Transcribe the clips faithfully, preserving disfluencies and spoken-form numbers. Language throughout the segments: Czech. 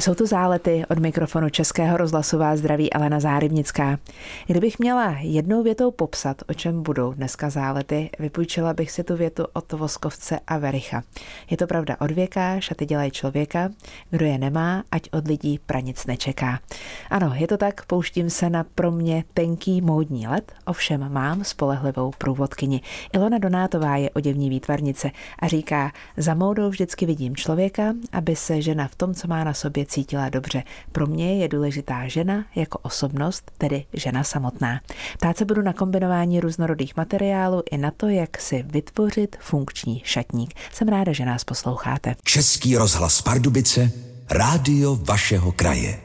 Jsou to Zálety, od mikrofonu Českého rozhlasu vás zdraví Alena Zárybnická. Kdybych měla jednou větou popsat, o čem budou dneska Zálety, vypůjčila bych si tu větu od Voskovce a Vericha. Je to pravda od věka, šaty dělají člověka, kdo je nemá, ať od lidí pranic nečeká. Ano, je to tak, pouštím se na pro mě tenký módní led, ovšem mám spolehlivou průvodkyni. Ilona Donátová je oděvní výtvarnice a říká, za módou vždycky vidím člověka, aby se žena v tom, co má na sobě, cítila dobře. Pro mě je důležitá žena jako osobnost, tedy žena samotná. Ptát se budu na kombinování různorodých materiálů i na to, jak si vytvořit funkční šatník. Jsem ráda, že nás posloucháte. Český rozhlas Pardubice, rádio vašeho kraje.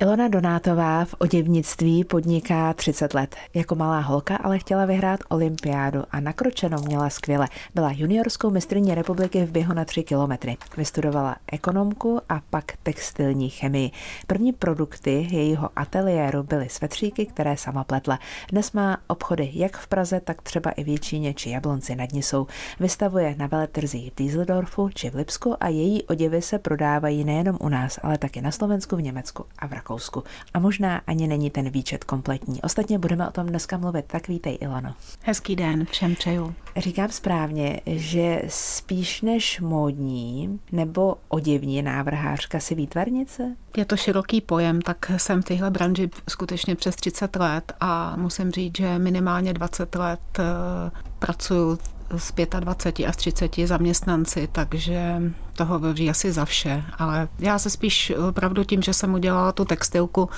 Ilona Donátová v oděvnictví podniká třicet let. Jako malá holka ale chtěla vyhrát olympiádu a nakročeno měla skvěle. Byla juniorskou mistryní republiky v běhu na tři kilometry. Vystudovala ekonomku a pak textilní chemii. První produkty jejího ateliéru byly svetříky, které sama pletla. Dnes má obchody jak v Praze, tak třeba i v Jičíně či Jablonci nad Nisou. Vystavuje na veletrzích v Düsseldorfu či v Lipsku a její oděvy se prodávají nejenom u nás, ale taky na Slovensku, v Německu a v Rakousku. A možná ani není ten výčet kompletní. Ostatně budeme o tom dneska mluvit, tak vítej, Ilono. Hezký den, všem přeju. Říkám správně, že spíš než módní nebo oděvní návrhářka si výtvarnice? Je to široký pojem, tak jsem v téhle branži skutečně přes třicet let a musím říct, že minimálně dvacet let pracuju z dvacet pět a z třicet zaměstnanci, takže toho vyvří asi za vše, ale já se spíš opravdu tím, že jsem udělala tu textilku,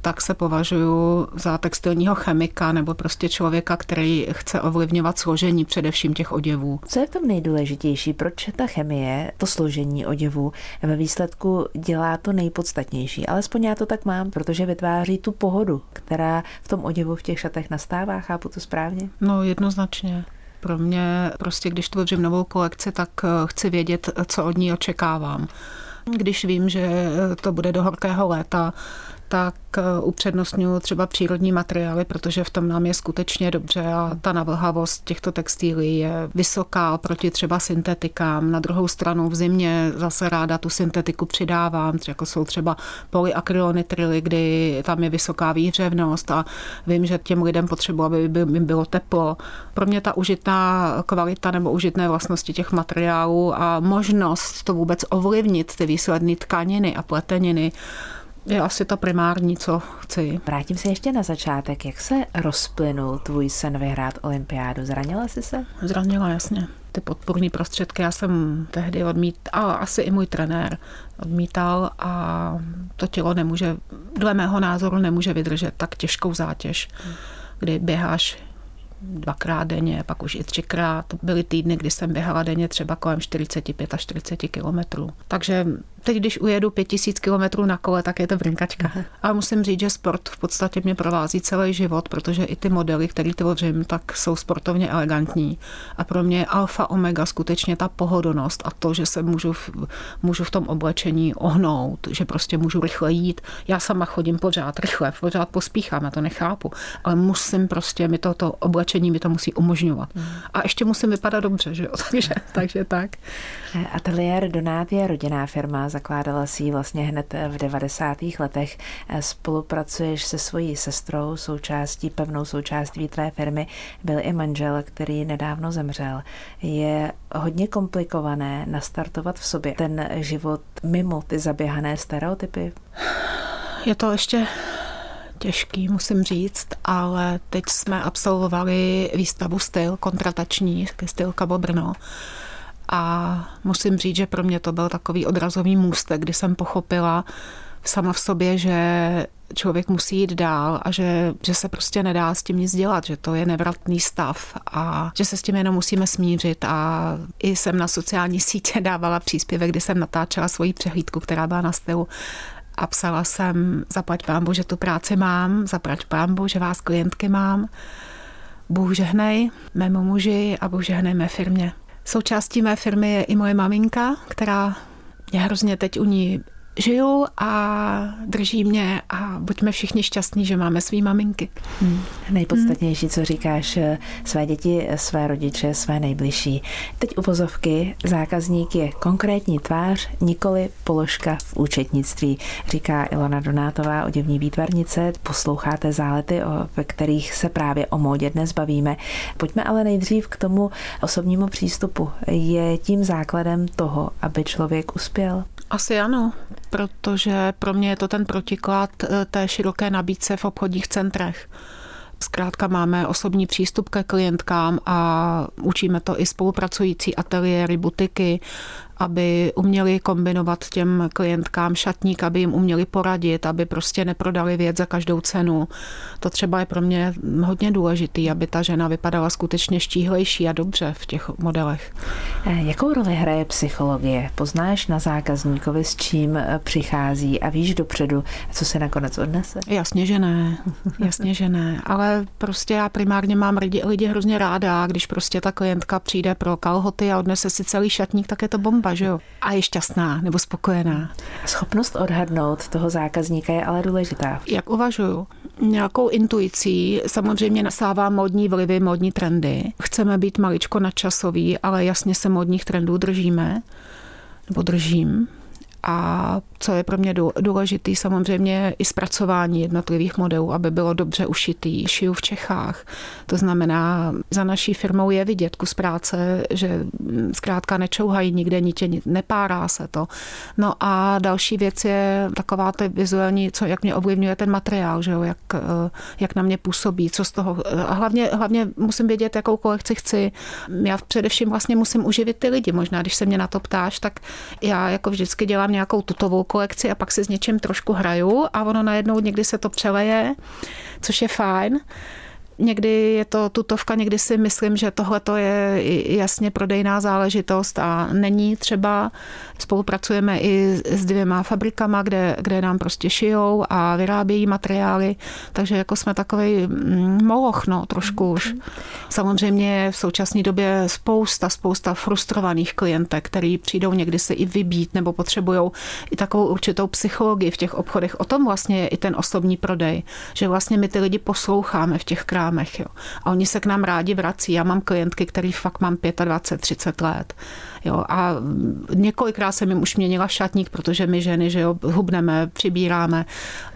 tak se považuji za textilního chemika nebo prostě člověka, který chce ovlivňovat složení především těch oděvů. Co je v tom nejdůležitější? Proč ta chemie, to složení oděvů ve výsledku dělá to nejpodstatnější? Alespoň já to tak mám, protože vytváří tu pohodu, která v tom oděvu v těch šatech nastává, chápu to správně? No jednoznačně. Pro mě prostě, když tvořím novou kolekci, tak chci vědět, co od ní očekávám. Když vím, že to bude do horkého léta, tak upřednostňuji třeba přírodní materiály, protože v tom nám je skutečně dobře a ta navlhavost těchto textilí je vysoká oproti třeba syntetikám. Na druhou stranu v zimě zase ráda tu syntetiku přidávám, jako jsou třeba polyakrylonitryly, kdy tam je vysoká výhřevnost a vím, že těm lidem potřebuji, aby by bylo teplo. Pro mě ta užitná kvalita nebo užitné vlastnosti těch materiálů a možnost to vůbec ovlivnit, ty výsledné tkaniny a pleteniny, je asi to primární, co chci. Vrátím se ještě na začátek. Jak se rozplynul tvůj sen vyhrát olympiádu? Zranila jsi se? Zranila, jasně. Ty podpůrné prostředky já jsem tehdy odmítala, a asi i můj trenér odmítal a to tělo nemůže, dle mého názoru, nemůže vydržet tak těžkou zátěž, kdy běháš dvakrát denně, pak už i třikrát. Byly týdny, kdy jsem běhala denně třeba kolem čtyřicet pět až čtyřicet kilometrů. Takže teď, když ujedu pět tisíc kilometrů na kole, tak je to vrnkačka. Ale musím říct, že sport v podstatě mě provází celý život, protože i ty modely, které tvořím, tak jsou sportovně elegantní. A pro mě je alfa omega skutečně ta pohodlnost a to, že se můžu v, můžu v tom oblečení ohnout, že prostě můžu rychle jít. Já sama chodím pořád rychle, pořád pospíchám, já to nechápu, ale musím prostě, mi toto oblečení mi to musí umožňovat. A ještě musím vypadat dobře, že jo? takže, takže tak. Ateliér Donát je rodinná firma. Zakládala si ji vlastně hned v devadesátých letech. Spolupracuješ se svojí sestrou, součástí, pevnou součástí tvé firmy byl i manžel, který nedávno zemřel. Je hodně komplikované nastartovat v sobě ten život mimo ty zaběhané stereotypy? Je to ještě těžký, musím říct, ale teď jsme absolvovali výstavu Styl, kontratační, Styl Kabo Brno. A musím říct, že pro mě to byl takový odrazový můstek, kdy jsem pochopila sama v sobě, že člověk musí jít dál a že, že se prostě nedá s tím nic dělat, že to je nevratný stav a že se s tím jenom musíme smířit. A i jsem na sociální sítě dávala příspěvek, kdy jsem natáčela svoji přehlídku, která byla na Stylu. A psala jsem, zaplať pánbu, že tu práci mám, zaplať pánbu, že vás klientky mám. Bůh žehnej mému muži a Bůh žehnej mé firmě. Součástí mé firmy je i moje maminka, která mě hrozně teď u ní žiju a drží mě a buďme všichni šťastní, že máme svý maminky. Hmm. Nejpodstatnější, co říkáš, své děti, své rodiče, své nejbližší. Teď upozovky, zákazník je konkrétní tvář, nikoli položka v účetnictví, říká Ilona Donátová, oděvní výtvarnice. Posloucháte Zálety, ve kterých se právě o módě dnes bavíme. Pojďme ale nejdřív k tomu osobnímu přístupu. Je tím základem toho, aby člověk uspěl? Asi ano, protože pro mě je to ten protiklad té široké nabídce v obchodních centrech. Zkrátka máme osobní přístup ke klientkám a učíme to i spolupracující ateliéry, butiky, aby uměli kombinovat těm klientkám šatník, aby jim uměli poradit, aby prostě neprodali věc za každou cenu. To třeba je pro mě hodně důležitý, aby ta žena vypadala skutečně štíhlejší a dobře v těch modelech. Jakou roli hraje psychologie? Poznáš na zákazníkovi, s čím přichází a víš dopředu, co se nakonec odnese? Jasně, že ne. Jasně, že ne. Ale prostě já primárně mám lidi, lidi hrozně ráda, když prostě ta klientka přijde pro kalhoty a odnese si celý šatník, tak je to bomba. A je šťastná nebo spokojená. Schopnost odhadnout toho zákazníka je ale důležitá. Jak uvažuju? Nějakou intuicí samozřejmě nasávám módní vlivy, módní trendy. Chceme být maličko nadčasový, ale jasně se módních trendů držíme. Nebo držím. A co je pro mě důležitý, samozřejmě i zpracování jednotlivých modelů, aby bylo dobře ušitý. Šiju v Čechách. To znamená, za naší firmou je vidět kus práce, že zkrátka nečouhají nikde, nitě, nepárá se to. No a další věc je taková ta vizuální, co, jak mě ovlivňuje ten materiál, že jo, jak, jak na mě působí, co z toho. A hlavně, hlavně musím vědět, jakou kolekci chci. Já především vlastně musím uživit ty lidi. Možná, když se mě na to ptáš, tak já jako vždycky dělám nějakou tutovou kolekci a pak si s něčím trošku hraju a ono najednou někdy se to přeleje, což je fajn. Někdy je to tutovka, někdy si myslím, že tohleto je jasně prodejná záležitost a není třeba. Spolupracujeme i s dvěma fabrikama, kde, kde nám prostě šijou a vyrábějí materiály, takže jako jsme takovej moloch, no, trošku už. Samozřejmě v současné době spousta, spousta frustrovaných klientek, který přijdou někdy se i vybít nebo potřebujou i takovou určitou psychologii v těch obchodech. O tom vlastně je i ten osobní prodej, že vlastně my ty lidi posloucháme v těch krásných. Jo. A oni se k nám rádi vrací. Já mám klientky, který fakt mám dvacet pět, třicet let. Jo. A několikrát jsem jim už měnila šatník, protože my ženy, že jo, hubneme, přibíráme.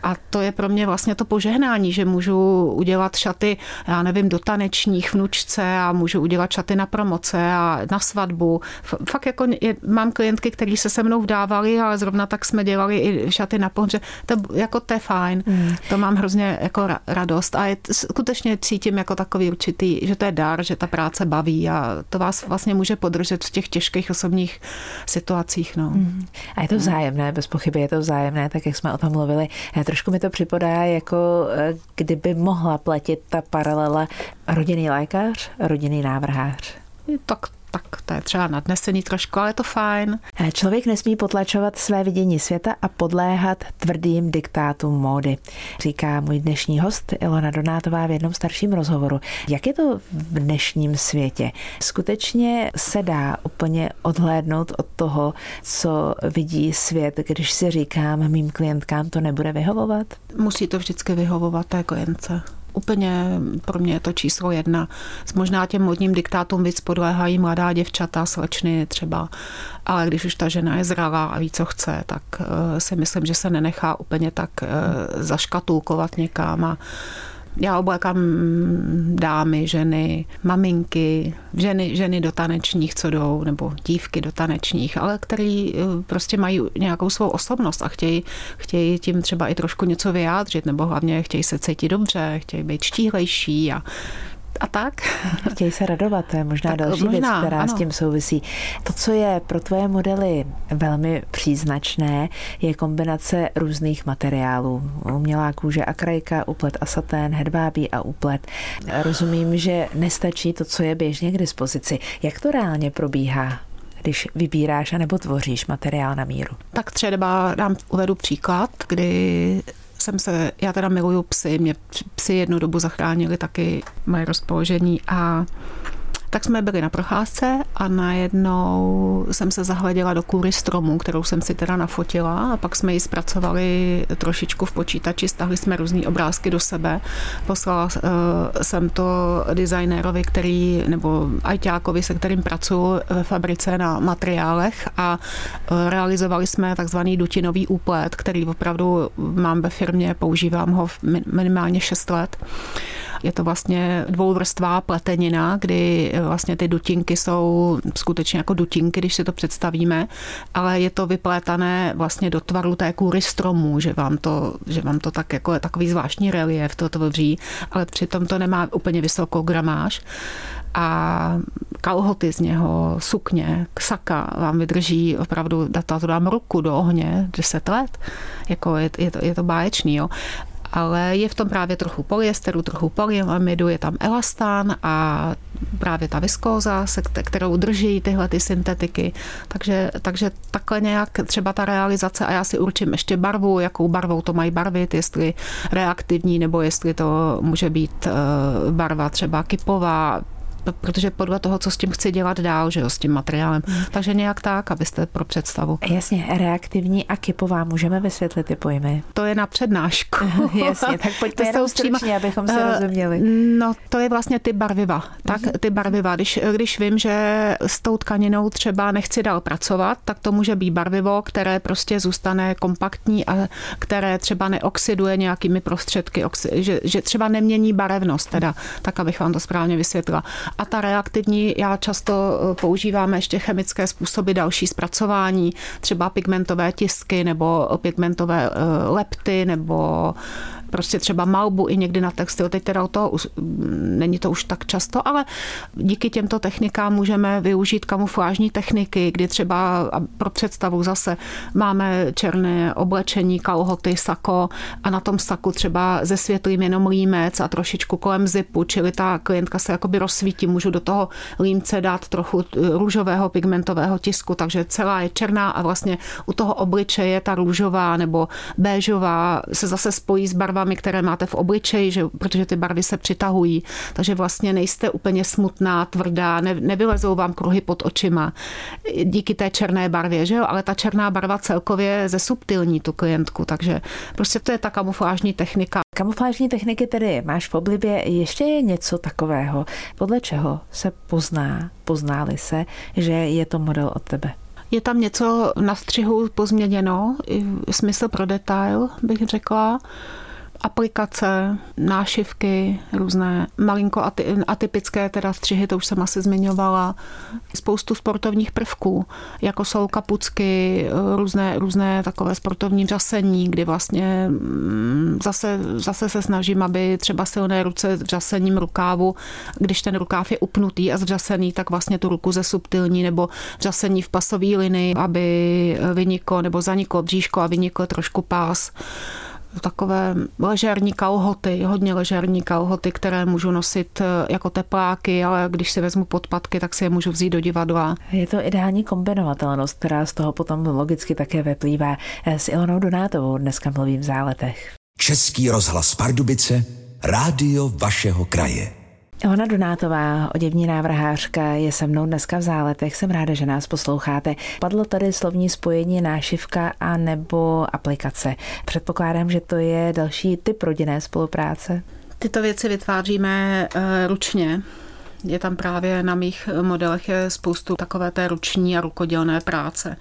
A to je pro mě vlastně to požehnání, že můžu udělat šaty, já nevím, do tanečních vnučce a můžu udělat šaty na promoce a na svatbu. Fakt jako je, mám klientky, který se se mnou vdávali, ale zrovna tak jsme dělali i šaty na pohře. To, jako to je fajn. Mm. To mám hrozně jako ra, radost. A je skutečně cítím jako takový určitý, že to je dar, že ta práce baví a to vás vlastně může podržet v těch těžkých osobních situacích. No. A je to vzájemné, bez pochyby je to vzájemné, tak jak jsme o tom mluvili. Trošku mi to připadá, jako kdyby mohla platit ta paralela rodinný lékař, rodinný návrhář. Tak Tak to je třeba nadnesený trošku, ale je to fajn. Člověk nesmí potlačovat své vidění světa a podléhat tvrdým diktátům módy, říká můj dnešní host Ilona Donátová v jednom starším rozhovoru. Jak je to v dnešním světě? Skutečně se dá úplně odhlédnout od toho, co vidí svět, když si říkám, mým klientkám to nebude vyhovovat? Musí to vždycky vyhovovat té klientce. Úplně pro mě je to číslo jedna. Možná těm modním diktátům víc podléhají mladá děvčata, slečny třeba, ale když už ta žena je zralá a ví, co chce, tak si myslím, že se nenechá úplně tak zaškatulkovat někam. A já oblékám dámy, ženy, maminky, ženy, ženy do tanečních, co jdou, nebo dívky do tanečních, ale který prostě mají nějakou svou osobnost a chtějí, chtějí tím třeba i trošku něco vyjádřit, nebo hlavně chtějí se cítit dobře, chtějí být štíhlejší a A tak? Chtějí se radovat, to je možná tak další možná, věc, která ano. S tím souvisí. To, co je pro tvoje modely velmi příznačné, je kombinace různých materiálů. Umělá kůže a krajka, úplet a satén, hedvábí a úplet. Rozumím, že nestačí to, co je běžně k dispozici. Jak to reálně probíhá, když vybíráš anebo tvoříš materiál na míru? Tak třeba dám uvedu příklad, kdy... Jsem se, já teda miluju psy, mě psy jednu dobu zachránili taky moje rozpoložení a Tak jsme byli na procházce a najednou jsem se zahleděla do kůry stromu, kterou jsem si teda nafotila, a pak jsme ji zpracovali trošičku v počítači, stáhli jsme různý obrázky do sebe. Poslala jsem to designérovi, který, nebo ajťákovi, se kterým pracuji ve fabrice na materiálech, a realizovali jsme takzvaný dutinový úplet, který opravdu mám ve firmě, používám ho minimálně šest let. Je to vlastně dvouvrstvá pletenina, kdy vlastně ty dutinky jsou skutečně jako dutinky, když si to představíme, ale je to vyplétané vlastně do tvaru té kůry stromů, že vám to, že vám to tak jako je takový zvláštní relief, to tvoří, ale přitom to nemá úplně vysokou gramáž. A kalhoty z něho, sukně, saka vám vydrží opravdu, data to dám ruku do ohně, deset let, jako je, je, to, je to báječný, jo. Ale je v tom právě trochu polyesteru, trochu polyamidu, je tam elastán a právě ta viskóza, kterou drží tyhle ty syntetiky. Takže, takže takhle nějak třeba ta realizace, a já si určím ještě barvu, jakou barvou to mají barvit, jestli reaktivní, nebo jestli to může být barva třeba kypová, protože podle toho, co s tím chci dělat dál, že jo, s tím materiálem. Takže nějak tak, abyste pro představu. Jasně, reaktivní a kypová, můžeme vysvětlit ty pojmy? To je na přednášku. Jasně, tak pojďte to jenom stručně, příma... abychom se rozuměli. No, to je vlastně ty barviva. Tak ty barviva, když, když vím, že s tou tkaninou třeba nechci dál pracovat, tak to může být barvivo, které prostě zůstane kompaktní a které třeba neoxiduje nějakými prostředky, že, že třeba nemění barevnost, teda, tak abych vám to správně vysvětlila. A ta reaktivní, já často používám ještě chemické způsoby další zpracování, třeba pigmentové tisky nebo pigmentové lepty nebo prostě třeba malbu i někdy na textil. Teď teda to, není to už tak často, ale díky těmto technikám můžeme využít kamuflážní techniky, kdy třeba pro představu zase máme černé oblečení, kalhoty, sako a na tom saku třeba zesvětlím jenom límec a trošičku kolem zipu, čili ta klientka se jakoby rozsvítí. Můžu do toho límce dát trochu růžového pigmentového tisku, takže celá je černá a vlastně u toho obličeje ta růžová nebo béžová se zase spojí s barvami, které máte v obličeji, že, protože ty barvy se přitahují, takže vlastně nejste úplně smutná, tvrdá, ne, nevylezou vám kruhy pod očima díky té černé barvě, že jo? Ale ta černá barva celkově zesubtilní tu klientku, takže prostě to je ta kamuflážní technika. Kamuflážní techniky tedy máš v oblibě, ještě je něco takového, podle čeho se pozná, poználi se, že je to model od tebe? Je tam něco na střihu pozměněno, smysl pro detail, bych řekla. Aplikace, nášivky, různé malinko atypické teda střihy, to už jsem asi zmiňovala. Spoustu sportovních prvků, jako jsou kapucky, různé, různé takové sportovní řasení, kdy vlastně zase, zase se snažím, aby třeba silné ruce řasením rukávu, když ten rukáv je upnutý a zřasený, tak vlastně tu ruku ze subtilní, nebo řasení v pasové linii, aby vyniklo nebo zaniklo bříško a vyniklo trošku pás. Takové ležerní kalhoty, hodně ležerní kalhoty, které můžu nosit jako tepláky, ale když si vezmu podpatky, tak si je můžu vzít do divadla. Je to ideální kombinovatelnost, která z toho potom logicky také vyplývá. S Ilonou Donátovou dneska mluvím v Záletech. Český rozhlas Pardubice, rádio vašeho kraje. Ilona Donátová, oděvní návrhářka, je se mnou dneska v Záletech. Jsem ráda, že nás posloucháte. Padlo tady slovní spojení nášivka a nebo aplikace. Předpokládám, že to je další typ rodinné spolupráce. Tyto věci vytváříme ručně. Je tam právě na mých modelech je spoustu takové té ruční a rukodělné práce.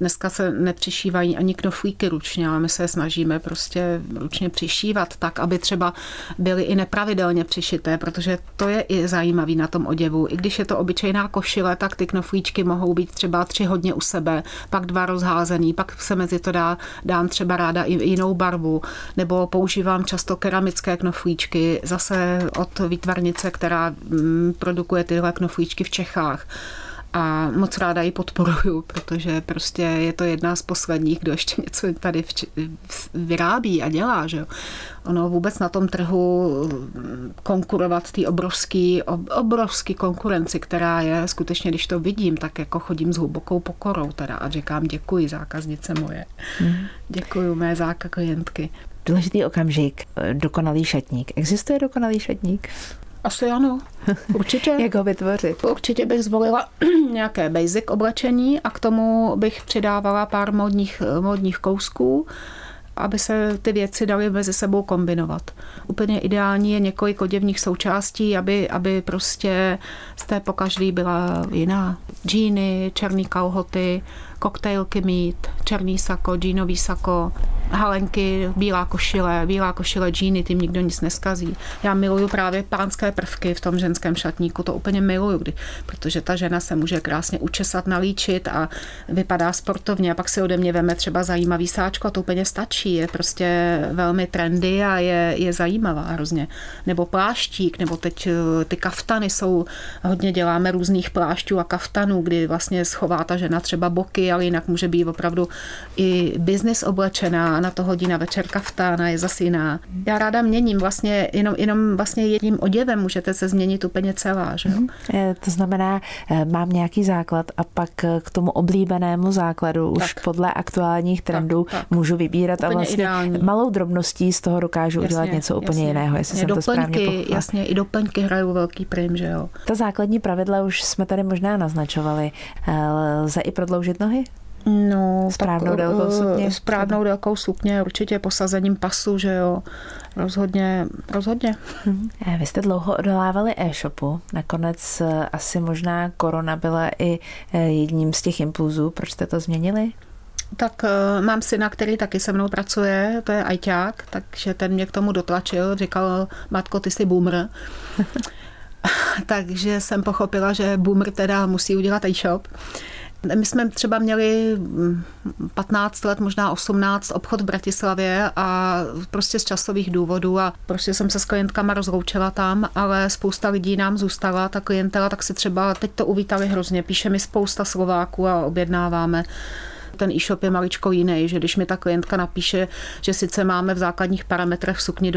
Dneska se nepřišívají ani knoflíky ručně, ale my se snažíme prostě ručně přišívat tak, aby třeba byly i nepravidelně přišité, protože to je i zajímavý na tom oděvu. I když je to obyčejná košile, tak ty knoflíčky mohou být třeba tři hodně u sebe, pak dva rozházený, pak se mezi to dá, dám třeba ráda i jinou barvu, nebo používám často keramické knoflíčky, zase od výtvarnice, která mm, produkuje tyhle knoflíčky v Čechách. A moc ráda ji podporuju, protože prostě je to jedna z posledních, kdo ještě něco tady vyrábí a dělá, že jo. Ono vůbec na tom trhu konkurovat té obrovský, obrovský konkurenci, která je skutečně, když to vidím, tak jako chodím s hlubokou pokorou teda a říkám děkuji zákaznice moje, mm. děkuji mé zákaznice klientky. Důležitý okamžik, dokonalý šatník. Existuje dokonalý šatník? Asi ano, určitě. Jak ho vytvořit? Určitě bych zvolila nějaké basic oblečení a k tomu bych přidávala pár módních, módních kousků, aby se ty věci daly mezi sebou kombinovat. Úplně ideální je několik oděvních součástí, aby, aby prostě z té pokaždý byla jiná. Džíny, černý kalhoty, koktejlky mít, černý sako, džínový sako, halenky, bílá košile, bílá košile, džíny, tím nikdo nic neskazí. Já miluju právě pánské prvky v tom ženském šatníku, to úplně miluju, kdy, protože ta žena se může krásně učesat, nalíčit a vypadá sportovně a pak si ode mě veme třeba zajímavý sáčko a to úplně stačí, je prostě velmi trendy a je, je zajímavá hrozně. Nebo pláštík, nebo teď ty kaftany jsou, hodně děláme různých plášťů a kaftanů, kdy vlastně schová ta žena třeba boky, ale jinak může být opravdu i business oblečená, na to hodina večer kaftána je zas jiná. Já ráda měním vlastně, jenom, jenom vlastně jedním oděvem můžete se změnit úplně celá. Že? Hmm. To znamená, mám nějaký základ a pak k tomu oblíbenému základu tak. Už podle aktuálních trendů tak, tak. můžu vybírat úplně a vlastně ideální. Malou drobností z toho dokážu jasně, udělat něco úplně jasně. jiného, jestli jsem to správně pochopila. Jasně, i doplňky hrajou velký prim, že jo. Ta základní pravidla už jsme tady možná naznačovali. Lze i prodloužit nohy? No, správnou délkou sukně. Správnou délkou sukně, určitě posazením pasu, že jo. Rozhodně, rozhodně. Vy jste dlouho odolávali e-shopu, nakonec asi možná korona byla i jedním z těch impulzů. Proč jste to změnili? Tak mám syna, který taky se mnou pracuje, to je ajťák, takže ten mě k tomu dotlačil, říkal, matko, ty jsi boomer. Takže jsem pochopila, že boomer teda musí udělat e-shop. My jsme třeba měli patnáct let, možná osmnáct, obchod v Bratislavě a prostě z časových důvodů a prostě jsem se s klientkama rozloučila tam, ale spousta lidí nám zůstala, ta klientela, tak si třeba teď to uvítali hrozně, píše mi spousta Slováků a objednáváme. Ten e-shop je maličko jiný, že když mi ta klientka napíše, že sice máme v základních parametrech sukni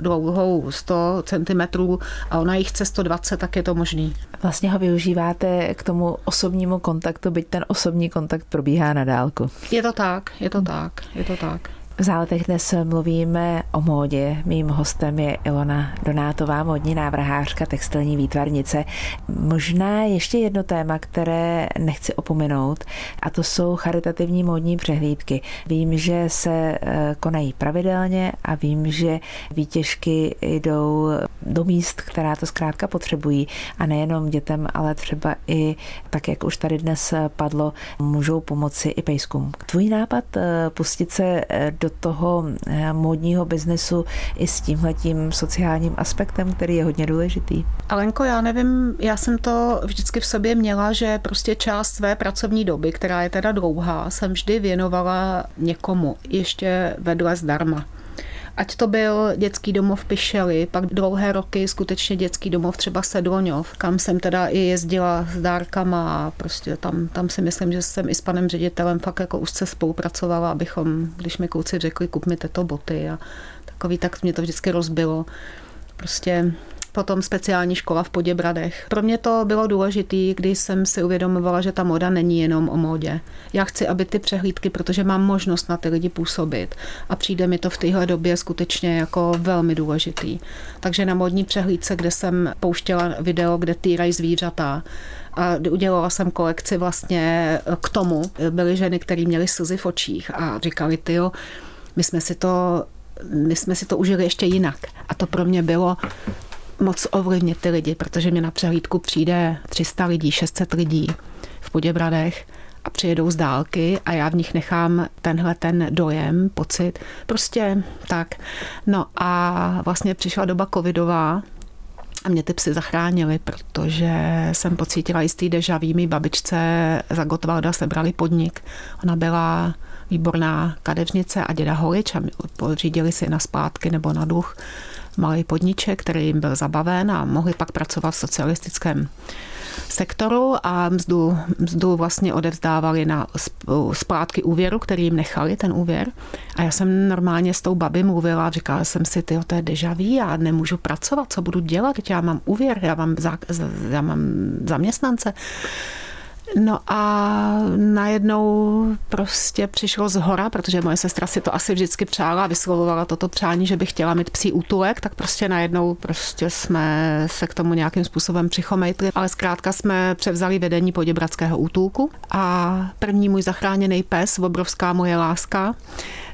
dlouhou sto centimetrů a ona ji chce sto dvacet, tak je to možný. Vlastně ho využíváte k tomu osobnímu kontaktu, byť ten osobní kontakt probíhá na dálku. Je to tak, je to tak, je to tak. V Záletech dnes mluvíme o módě. Mým hostem je Ilona Donátová, módní návrhářka, textilní výtvarnice. Možná ještě jedno téma, které nechci opominout, a to jsou charitativní módní přehlídky. Vím, že se konají pravidelně a vím, že výtěžky jdou do míst, která to zkrátka potřebují. A nejenom dětem, ale třeba i, tak jak už tady dnes padlo, můžou pomoci i pejskům. Tvůj nápad pustit se do do toho módního biznesu i s tímhletím sociálním aspektem, který je hodně důležitý. Alenko, já nevím, já jsem to vždycky v sobě měla, že prostě část své pracovní doby, která je teda dlouhá, jsem vždy věnovala někomu, ještě vedle zdarma. Ať to byl dětský domov Pichely, pak dlouhé roky skutečně dětský domov třeba Sedloňov, kam jsem teda i jezdila s dárkama a prostě tam, tam si myslím, že jsem i s panem ředitelem fakt jako úzce spolupracovala, abychom, když mi kluci řekli, kup mi tyto boty a takový, tak mě to vždycky rozbilo. Prostě potom speciální škola v Poděbradech. Pro mě to bylo důležitý, když jsem si uvědomovala, že ta móda není jenom o módě. Já chci, aby ty přehlídky, protože mám možnost na ty lidi působit a přijde mi to v téhle době skutečně jako velmi důležitý. Takže na módní přehlídce, kde jsem pouštěla video, kde týrají zvířata, a udělala jsem kolekci vlastně k tomu. Byly ženy, které měly slzy v očích a říkali, tyjo, my jsme si to, my jsme si to užili ještě jinak. A to pro mě bylo moc ovlivnit ty lidi, protože mě na přehlídku přijde tři sta lidí, šest set lidí v Poděbradech a přijedou z dálky a já v nich nechám tenhle ten dojem, pocit, prostě tak. No a vlastně přišla doba covidová a mě ty psy zachránili, protože jsem pocítila jistý déjà vu, mý babičce za Gotwalda sebrali podnik. Ona byla výborná kadevnice a děda holič a podřídili si na splátky nebo na dluh malý podniček, který jim byl zabaven a mohli pak pracovat v socialistickém sektoru a mzdu, mzdu vlastně odevzdávali na splátky úvěru, který jim nechali ten úvěr. A já jsem normálně s tou babi mluvila, říkala jsem si, tyjo, to je déjà vu, já nemůžu pracovat, co budu dělat, já mám úvěr, já mám, zá, já mám zaměstnance. No a najednou prostě přišlo zhora, protože moje sestra si to asi vždycky přála a vyslovovala toto přání, že by chtěla mít psí útulek, tak prostě najednou prostě jsme se k tomu nějakým způsobem přichomejtli, ale zkrátka jsme převzali vedení poděbradského útulku a první můj zachráněný pes, obrovská moje láska,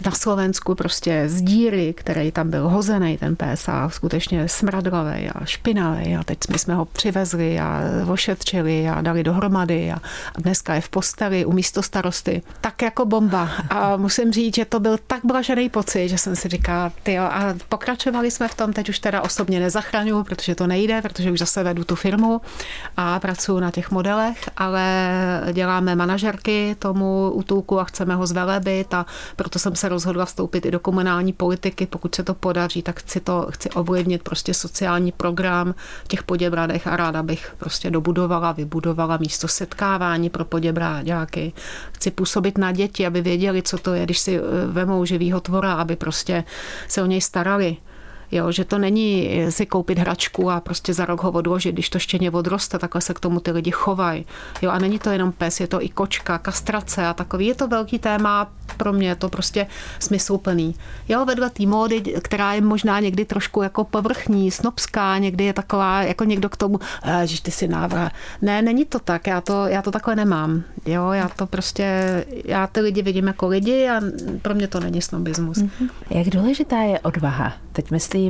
na Slovensku prostě z díry, který tam byl hozený ten pes a skutečně smradlavý a špinavý a teď my jsme ho přivezli a ošetřili a dali dohromady a A dneska je v posteli u místostarosty. Tak jako bomba. A musím říct, že to byl tak blažený pocit, že jsem si říkala, tyjo, a pokračovali jsme v tom, teď už teda osobně nezachraňuju, protože to nejde, protože už zase vedu tu firmu a pracuju na těch modelech, ale děláme manažerky tomu útulku a chceme ho zvelebit a proto jsem se rozhodla vstoupit i do komunální politiky, pokud se to podaří, tak chci to, chci ovlivnit prostě sociální program v těch Poděbradech a ráda bych prostě dobudovala, vybudovala místo setkání pro poděbráďáky. Chci působit na děti, aby věděli, co to je, když si vemou živýho tvora, aby prostě se o něj starali. Jo, že to není si koupit hračku a prostě za rok ho odložit, když to štěně odroste, takhle se k tomu ty lidi chovají. Jo, a není to jenom pes, je to i kočka, kastrace a takový. Je to velký téma, pro mě je to prostě smysluplný. Jo, vedle té módy, která je možná někdy trošku jako povrchní, snobská, někdy je taková, jako někdo k tomu, že ty si návra. Ne, není to tak, já to, já to takhle nemám. Jo, já to prostě, já ty lidi vidím jako lidi a pro mě to není snobismus. Mm-hmm. Jak důležitá je odvaha? Teď myslí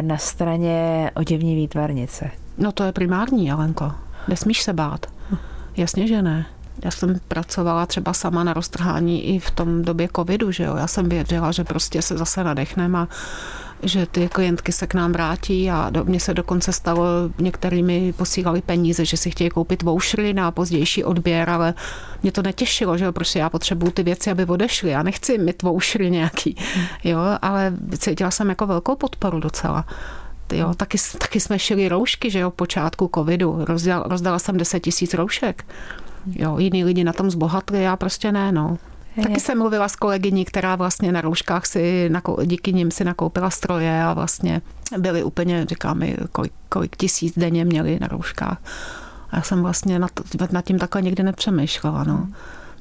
na straně oděvní výtvarnice. No to je primární, Alenko. Nesmíš se bát. Jasně, že ne. Já jsem pracovala třeba sama na roztrhání i v tom době covidu, že jo. Já jsem věděla, že prostě se zase nadechneme a že ty klientky se k nám vrátí a do, mně se dokonce stalo, některými posílali peníze, že si chtějí koupit vouchery na pozdější odběr, ale mě to netěšilo, že jo, protože já potřebuju ty věci, aby odešly, já nechci mít vouchery nějaký, jo, ale cítila jsem jako velkou podporu docela. Jo, taky, taky jsme šili roušky, že jo, počátku covidu, rozdala, rozdala jsem deset tisíc roušek, jo, jiní lidi na tom zbohatli, já prostě ne, no. Taky jsem mluvila s kolegyní, která vlastně na rouškách si, díky nim si nakoupila stroje a vlastně byly úplně, říkám, kolik, kolik tisíc denně měli na rouškách. A já jsem vlastně nad, nad tím takhle nikdy nepřemýšlela, no.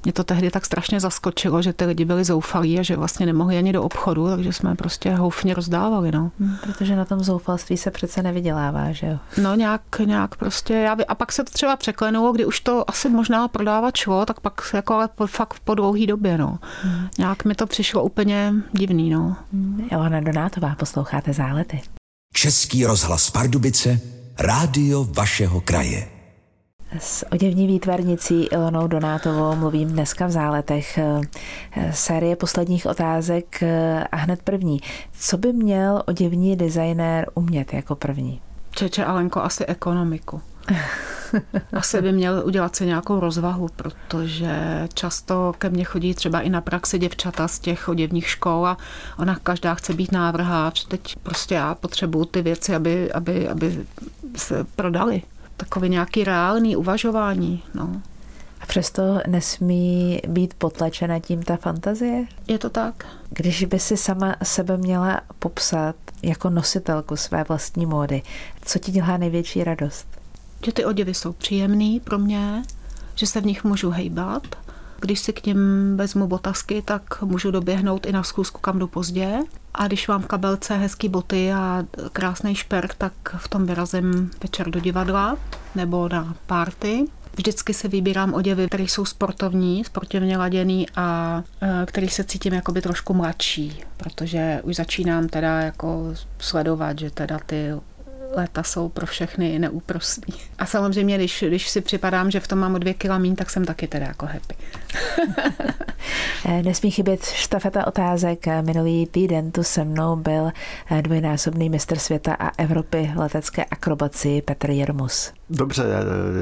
Mě to tehdy tak strašně zaskočilo, že ty lidi byli zoufalí a že vlastně nemohli ani do obchodu, takže jsme prostě houfně rozdávali, no. Protože na tom zoufalství se přece nevydělává, že jo? No nějak, nějak prostě. Já by... A pak se to třeba překlenulo, kdy už to asi možná prodávat šlo, tak pak jako ale po, fakt po dlouhý době, no. Hmm. Nějak mi to přišlo úplně divný, no. Hmm. Ilona Donátová, posloucháte Zálety. Český rozhlas Pardubice, rádio vašeho kraje. S oděvní výtvarnicí Ilonou Donátovou mluvím dneska v Záletech. Série posledních otázek a hned první. Co by měl oděvní designér umět jako první? Čeče, Alenko, asi ekonomiku. Asi by měl udělat si nějakou rozvahu, protože často ke mně chodí třeba i na praxi děvčata z těch oděvních škol a ona každá chce být návrhář. Teď prostě já potřebuju ty věci, aby, aby, aby se prodaly. Takové nějaké reálné uvažování. No. A přesto nesmí být potlačena tím ta fantazie? Je to tak. Když by si sama sebe měla popsat jako nositelku své vlastní módy, co ti dělá největší radost? Že ty oděvy jsou příjemný pro mě, že se v nich můžu hejbat. Když si k nim vezmu botasky, tak můžu doběhnout i na schůzku, kam jdu pozdě. A když mám v kabelce hezký boty a krásný šperk, tak v tom vyrazím večer do divadla nebo na party. Vždycky se vybírám oděvy, které jsou sportovní, sportovně laděný a který se cítím jakoby trošku mladší, protože už začínám teda jako sledovat, že teda ty léta jsou pro všechny neúprostní. A samozřejmě, když, když si připadám, že v tom mám o dvě kila míň, tak jsem taky teda jako happy. Nesmí chybět štafeta otázek. Minulý týden tu se mnou byl dvojnásobný mistr světa a Evropy letecké akrobaci Petr Jermus. Dobře,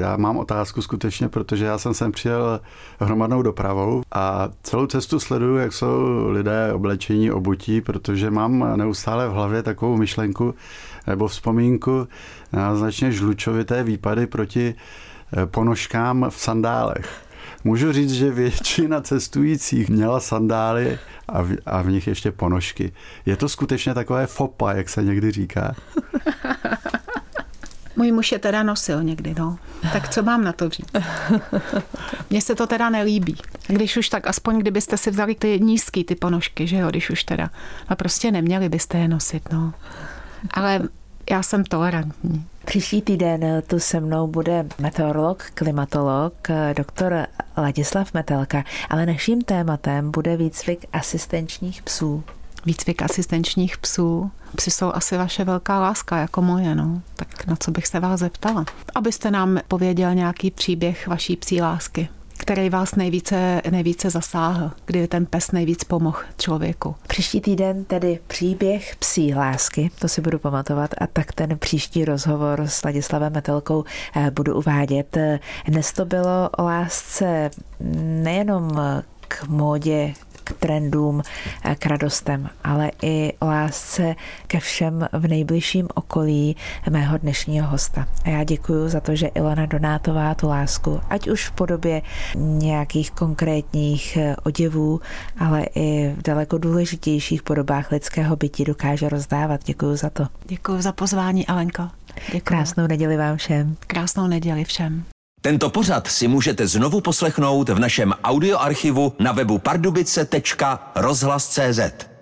já mám otázku skutečně, protože já jsem sem přijel hromadnou dopravou a celou cestu sleduju, jak jsou lidé oblečení, obutí, protože mám neustále v hlavě takovou myšlenku nebo vzpomínku na značně žlučovité výpady proti ponožkám v sandálech. Můžu říct, že většina cestujících měla sandály a v, a v nich ještě ponožky. Je to skutečně takové fopa, jak se někdy říká? Můj muž je teda nosil někdy, no. Tak co mám na to říct? Mně se to teda nelíbí. Když už tak, aspoň kdybyste si vzali ty nízký ty ponožky, že jo, když už teda. A prostě neměli byste je nosit, no. Ale já jsem tolerantní. Příští týden tu se mnou bude meteorolog, klimatolog, doktor Ladislav Metelka, ale naším tématem bude výcvik asistenčních psů. Výcvik asistenčních psů. Psi jsou asi vaše velká láska, jako moje, no. Tak na co bych se vás zeptala? Abyste nám pověděl nějaký příběh vaší psí lásky, který vás nejvíce, nejvíce zasáhl, kdy ten pes nejvíc pomohl člověku. Příští týden tedy příběh psí lásky, to si budu pamatovat, a tak ten příští rozhovor s Ladislavem Metelkou budu uvádět. Dnes to bylo o lásce nejenom k módě, k trendům, k radostem, ale i lásce ke všem v nejbližším okolí mého dnešního hosta. A já děkuji za to, že Ilona Donátová tu lásku, ať už v podobě nějakých konkrétních oděvů, ale i v daleko důležitějších podobách lidského bytí dokáže rozdávat. Děkuji za to. Děkuji za pozvání, Alenko. Děkuji. Krásnou neděli vám všem. Krásnou neděli všem. Tento pořad si můžete znovu poslechnout v našem audioarchivu na webu pardubice tečka rozhlas tečka cé zet.